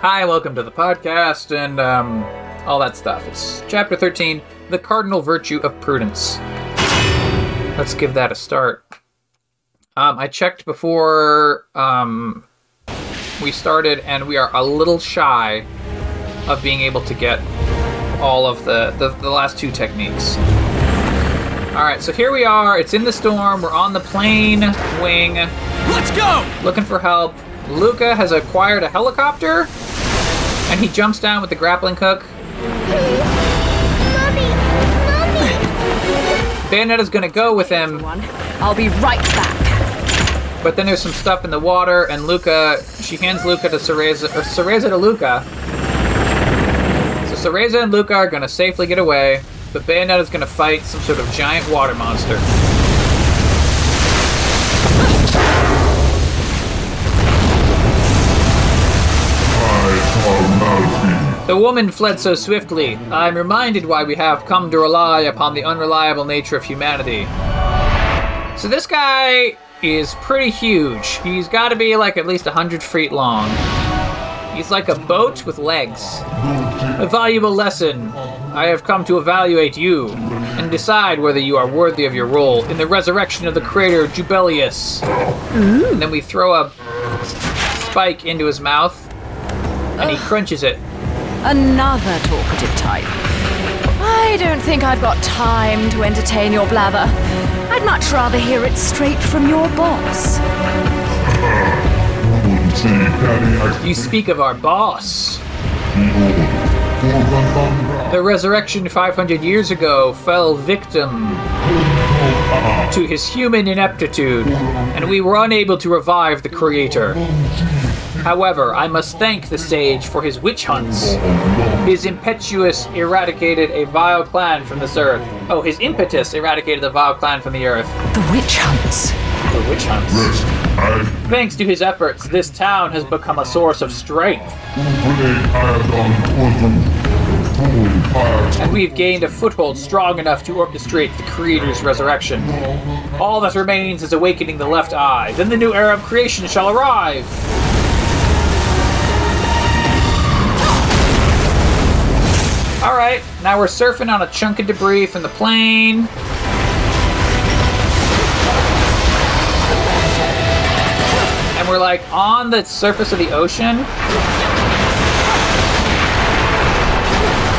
Hi, welcome to the podcast, and all that stuff. It's Chapter 13, The Cardinal Virtue of Prudence. Let's give that a start. I checked before we started, and we are a little shy of being able to get all of the last two techniques. Alright, so here we are. It's in the storm. We're on the plane wing. Let's go! Looking for help. Luca has acquired a helicopter, and he jumps down with the grappling hook. Mommy! Bayonetta's gonna go with him. I'll be right back. But then there's some stuff in the water, and Luca, she hands Luca to Cereza, or Cereza to Luca. So Cereza and Luca are gonna safely get away, but Bayonetta's gonna fight some sort of giant water monster. The woman fled so swiftly. I'm reminded why we have come to rely upon the unreliable nature of humanity. So this guy is pretty huge. He's got to be like at least 100 feet long. He's like a boat with legs. A valuable lesson. I have come to evaluate you and decide whether you are worthy of your role in the resurrection of the creator Jubelius. And then we throw a spike into his mouth, and he crunches it. Another talkative type. I don't think I've got time to entertain your blabber. I'd much rather hear it straight from your boss. You speak of our boss. The resurrection 500 years ago fell victim to his human ineptitude, and we were unable to revive the creator. However, I must thank the sage for his witch hunts. His impetus eradicated a vile clan from this earth. Oh, his impetus eradicated the vile clan from the earth. The witch hunts. The witch hunts. Thanks to his efforts, this town has become a source of strength. And we've gained a foothold strong enough to orchestrate the creator's resurrection. All that remains is awakening the left eye. Then the new era of creation shall arrive. Alright, now we're surfing on a chunk of debris from the plane. And we're like on the surface of the ocean.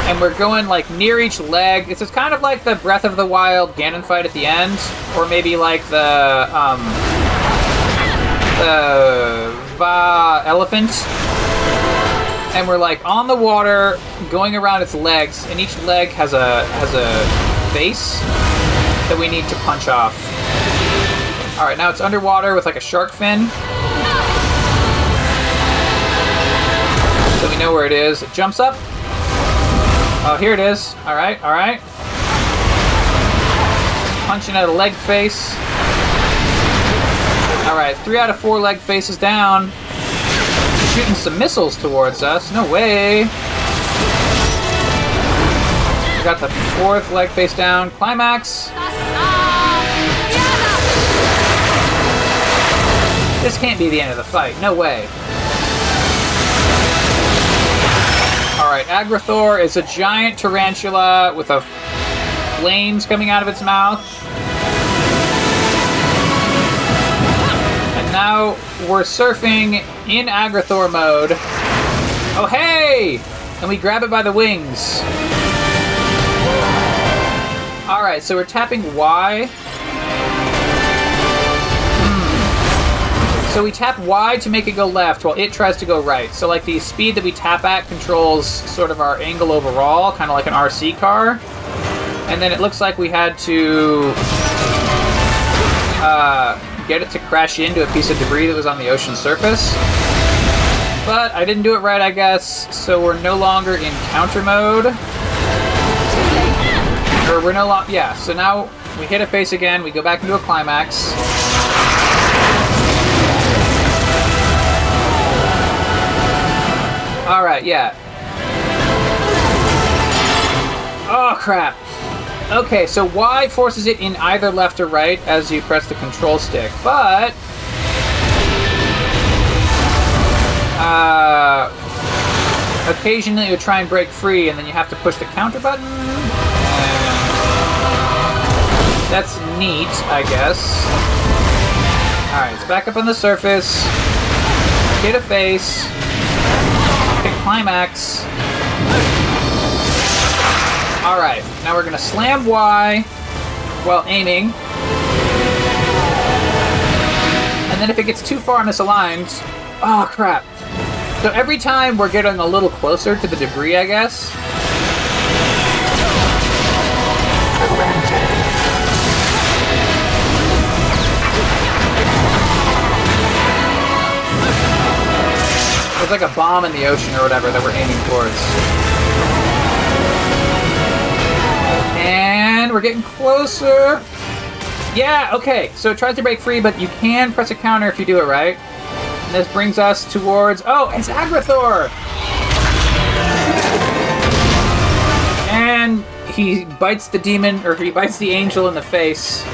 And we're going like near each leg. This is kind of like the Breath of the Wild Ganon fight at the end. Or maybe like the elephant. And we're like on the water, going around its legs, and each leg has a face that we need to punch off. All right, now it's underwater with like a shark fin, so we know where it is. It jumps up. Oh, here it is. All right, all right. Punching at a leg face. All right, 3 out of 4 leg faces down. Shooting some missiles towards us. No way. We got the 4th leg face down. Climax. This can't be the end of the fight. No way. Alright, Agrathor is a giant tarantula with a flames coming out of its mouth. And now we're surfing in Agrathor mode. Oh, hey! And we grab it by the wings. Alright, so we're tapping Y. So we tap Y to make it go left while it tries to go right. So, like, the speed that we tap at controls sort of our angle overall, kind of like an RC car. And then it looks like we had to get it to crash into a piece of debris that was on the ocean surface. But I didn't do it right, I guess, so we're no longer in counter mode. Or we're no longer... Yeah, so now we hit a face again, we go back into a climax. Alright, yeah. Oh, crap. Okay, so Y forces it in either left or right as you press the control stick, but... Occasionally you'll try and break free, and then you have to push the counter button. That's neat, I guess. Alright, it's back up on the surface. Get a face. Get climax. Alright, now we're gonna slam Y while aiming. And then if it gets too far and misaligns... Oh, crap. So every time we're getting a little closer to the debris, I guess. It's like a bomb in the ocean or whatever that we're aiming towards. And we're getting closer. Yeah, okay. So it tries to break free, but you can press a counter if you do it right. And this brings us towards... Oh, it's Agrathor! And he bites the demon, or he bites the angel in the face.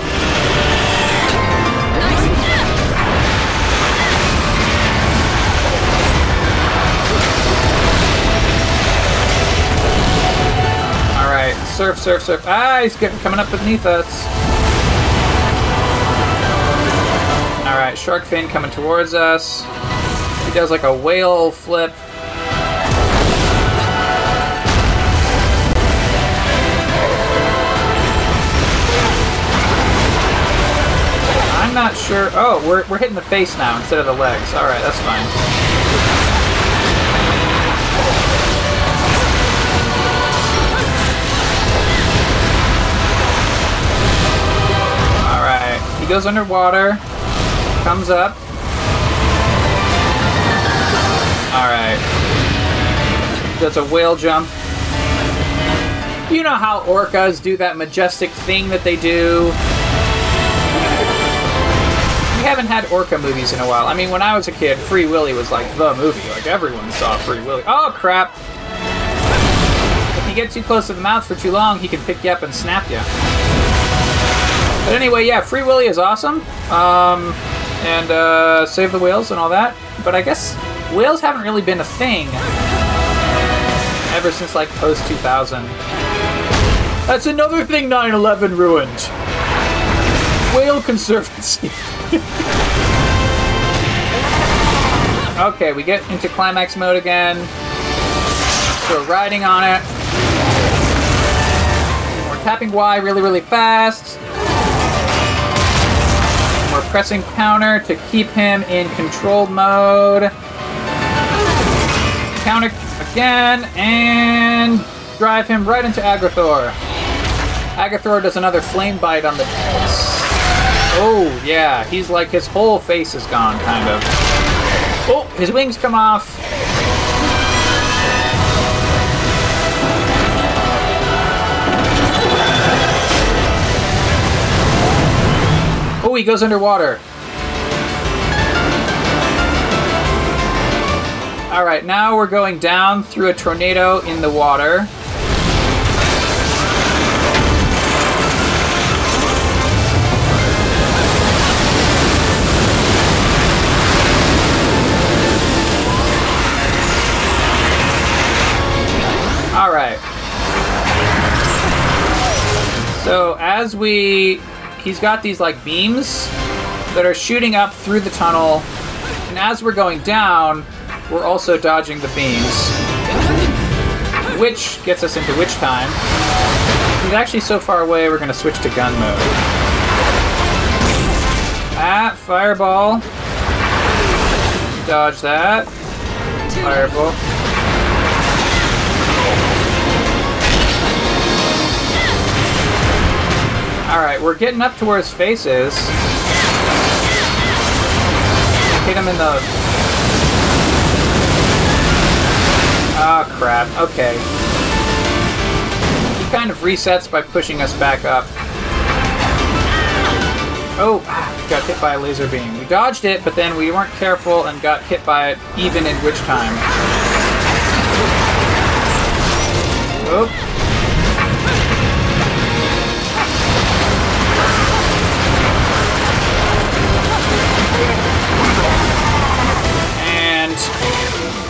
Surf, surf, surf. Ah, he's coming up beneath us. Alright, shark fin coming towards us. He does like a whale flip. I'm not sure. Oh, we're hitting the face now instead of the legs. Alright, that's fine. He goes underwater, comes up. Alright. Does a whale jump. You know how orcas do that majestic thing that they do. We haven't had orca movies in a while. I mean, when I was a kid, Free Willy was like the movie. Like, everyone saw Free Willy. Oh, crap. If you get too close to the mouth for too long, he can pick you up and snap you. But anyway, yeah, Free Willy is awesome, and Save the Whales and all that, but I guess whales haven't really been a thing ever since, like, post-2000. That's another thing 9/11 ruined. Whale Conservancy. Okay, we get into climax mode again. So we're riding on it. We're tapping Y really, really fast. We're pressing counter to keep him in controlled mode. Counter again, and drive him right into Agrathor. Agrathor does another flame bite on the face. Oh, yeah, he's like his whole face is gone, kind of. Oh, his wings come off. Oh, he goes underwater. All right, now we're going down through a tornado in the water. All right. So as we... He's got these, like, beams that are shooting up through the tunnel. And as we're going down, we're also dodging the beams. Which gets us into witch time. He's actually so far away, we're going to switch to gun mode. Ah, fireball. Dodge that. Fireball. Alright, we're getting up to where his face is. Hit him in the... Ah, oh, crap. Okay. He kind of resets by pushing us back up. Oh, got hit by a laser beam. We dodged it, but then we weren't careful and got hit by it even in witch time. Oops.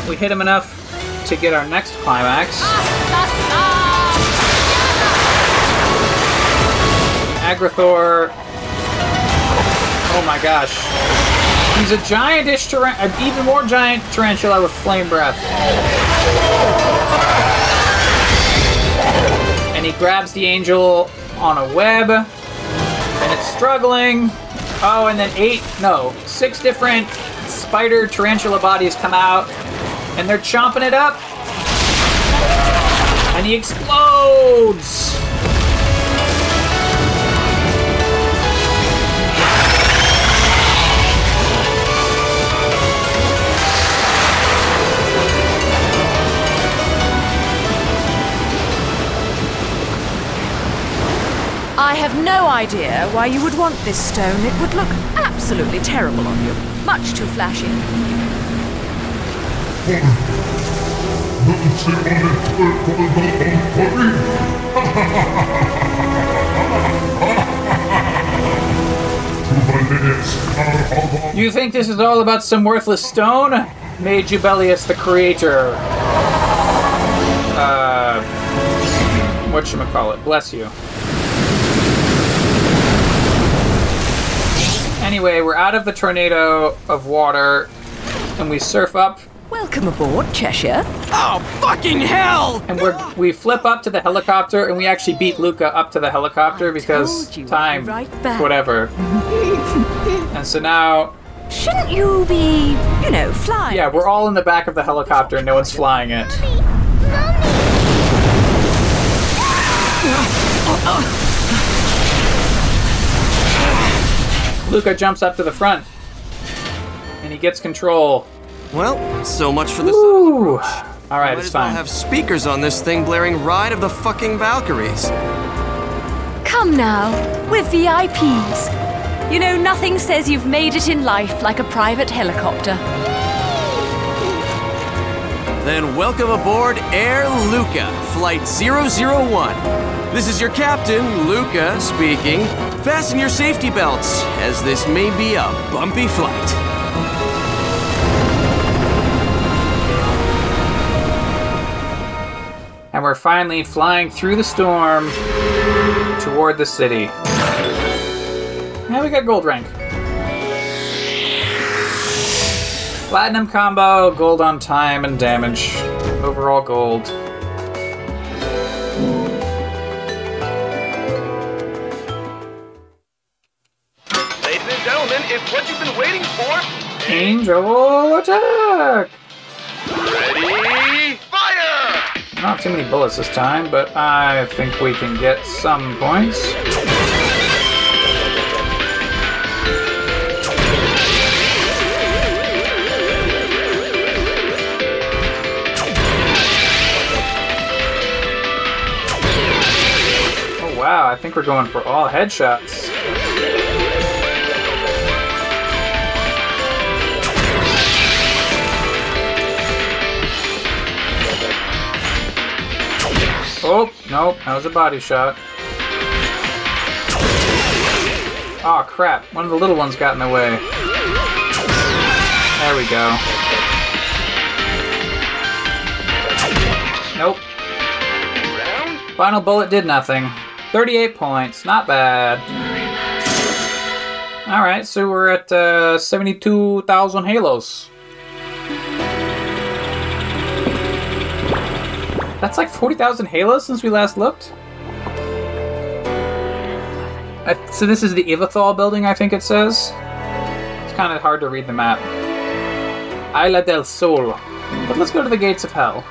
We hit him enough to get our next climax. Agrathor. Oh my gosh. He's a giantish tarantula, an even more giant tarantula with flame breath. And he grabs the angel on a web. And it's struggling. Oh, and then six different spider tarantula bodies come out. And they're chomping it up. And he explodes. I have no idea why you would want this stone. It would look absolutely terrible on you. Much too flashy. You think this is all about some worthless stone? Made Jubelius the creator. Whatchamacallit, bless you. Anyway, we're out of the tornado of water, and we surf up. Welcome aboard, Cheshire. Oh, fucking hell! And we flip up to the helicopter, and we actually beat Luca up to the helicopter because time, whatever. And so now... Shouldn't you be, flying? Yeah, we're all in the back of the helicopter, and no one's flying it. Mommy! Mommy! Luca jumps up to the front, and he gets control. Well, so much for this. Ooh! All right, it's fine. Might as well have speakers on this thing blaring "Ride of the Fucking Valkyries." Come now, we're VIPs. Nothing says you've made it in life like a private helicopter. Then welcome aboard Air Luca, Flight 001. This is your captain, Luca, speaking. Fasten your safety belts, as this may be a bumpy flight. And we're finally flying through the storm toward the city. Now we got gold rank. Platinum combo, gold on time and damage. Overall gold. What you've been waiting for? Angel attack! Ready? Fire! Not too many bullets this time, but I think we can get some points. Oh wow, I think we're going for all headshots. Oh, nope, that was a body shot. Aw, oh, crap, one of the little ones got in the way. There we go. Nope. Final bullet did nothing. 38 points, not bad. Alright, so we're at 72,000 halos. That's like 40,000 halos since we last looked. So this is the Ivathal building, I think it says. It's kind of hard to read the map. Isla del Sol. But let's go to the Gates of Hell.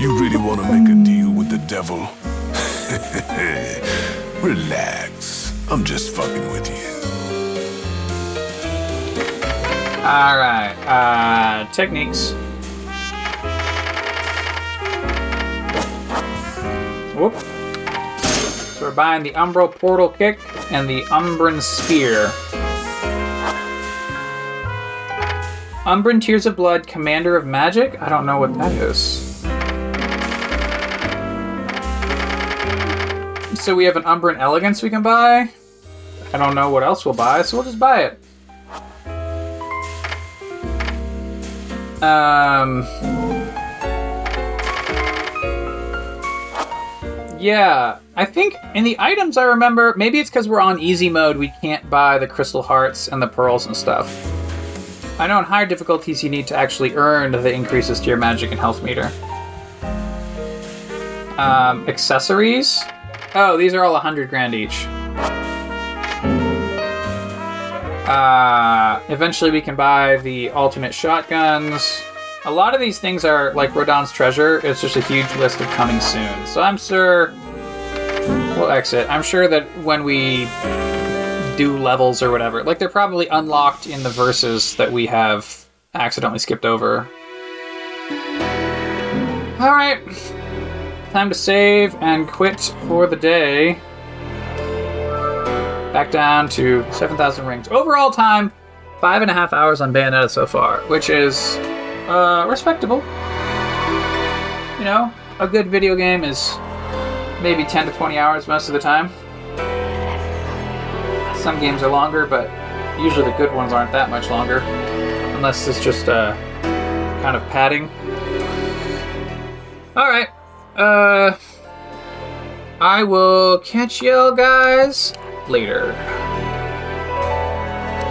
You really want to make a deal with the devil? Relax. I'm just fucking with you. Alright, techniques. Whoop. So we're buying the Umbral Portal Kick and the Umbran Spear. Umbran Tears of Blood, Commander of Magic? I don't know what that is. So we have an Umbran Elegance we can buy. I I don't know what else we'll buy, so we'll just buy it. Yeah, I think in the items I remember, maybe it's because we're on easy mode, we can't buy the crystal hearts and the pearls and stuff. I know in higher difficulties you need to actually earn the increases to your magic and health meter. Accessories? Oh, these are all 100 grand each. Eventually we can buy the alternate shotguns. A lot of these things are like Rodan's treasure. It's just a huge list of coming soon. So I'm sure we'll exit. I'm sure that when we do levels or whatever, like they're probably unlocked in the verses that we have accidentally skipped over. All right, time to save and quit for the day. Back down to 7,000 rings. Overall time, 5.5 hours on Bayonetta so far, which is respectable. You know, a good video game is maybe 10 to 20 hours most of the time. Some games are longer, but usually the good ones aren't that much longer, unless it's just kind of padding. All right, I will catch y'all guys later.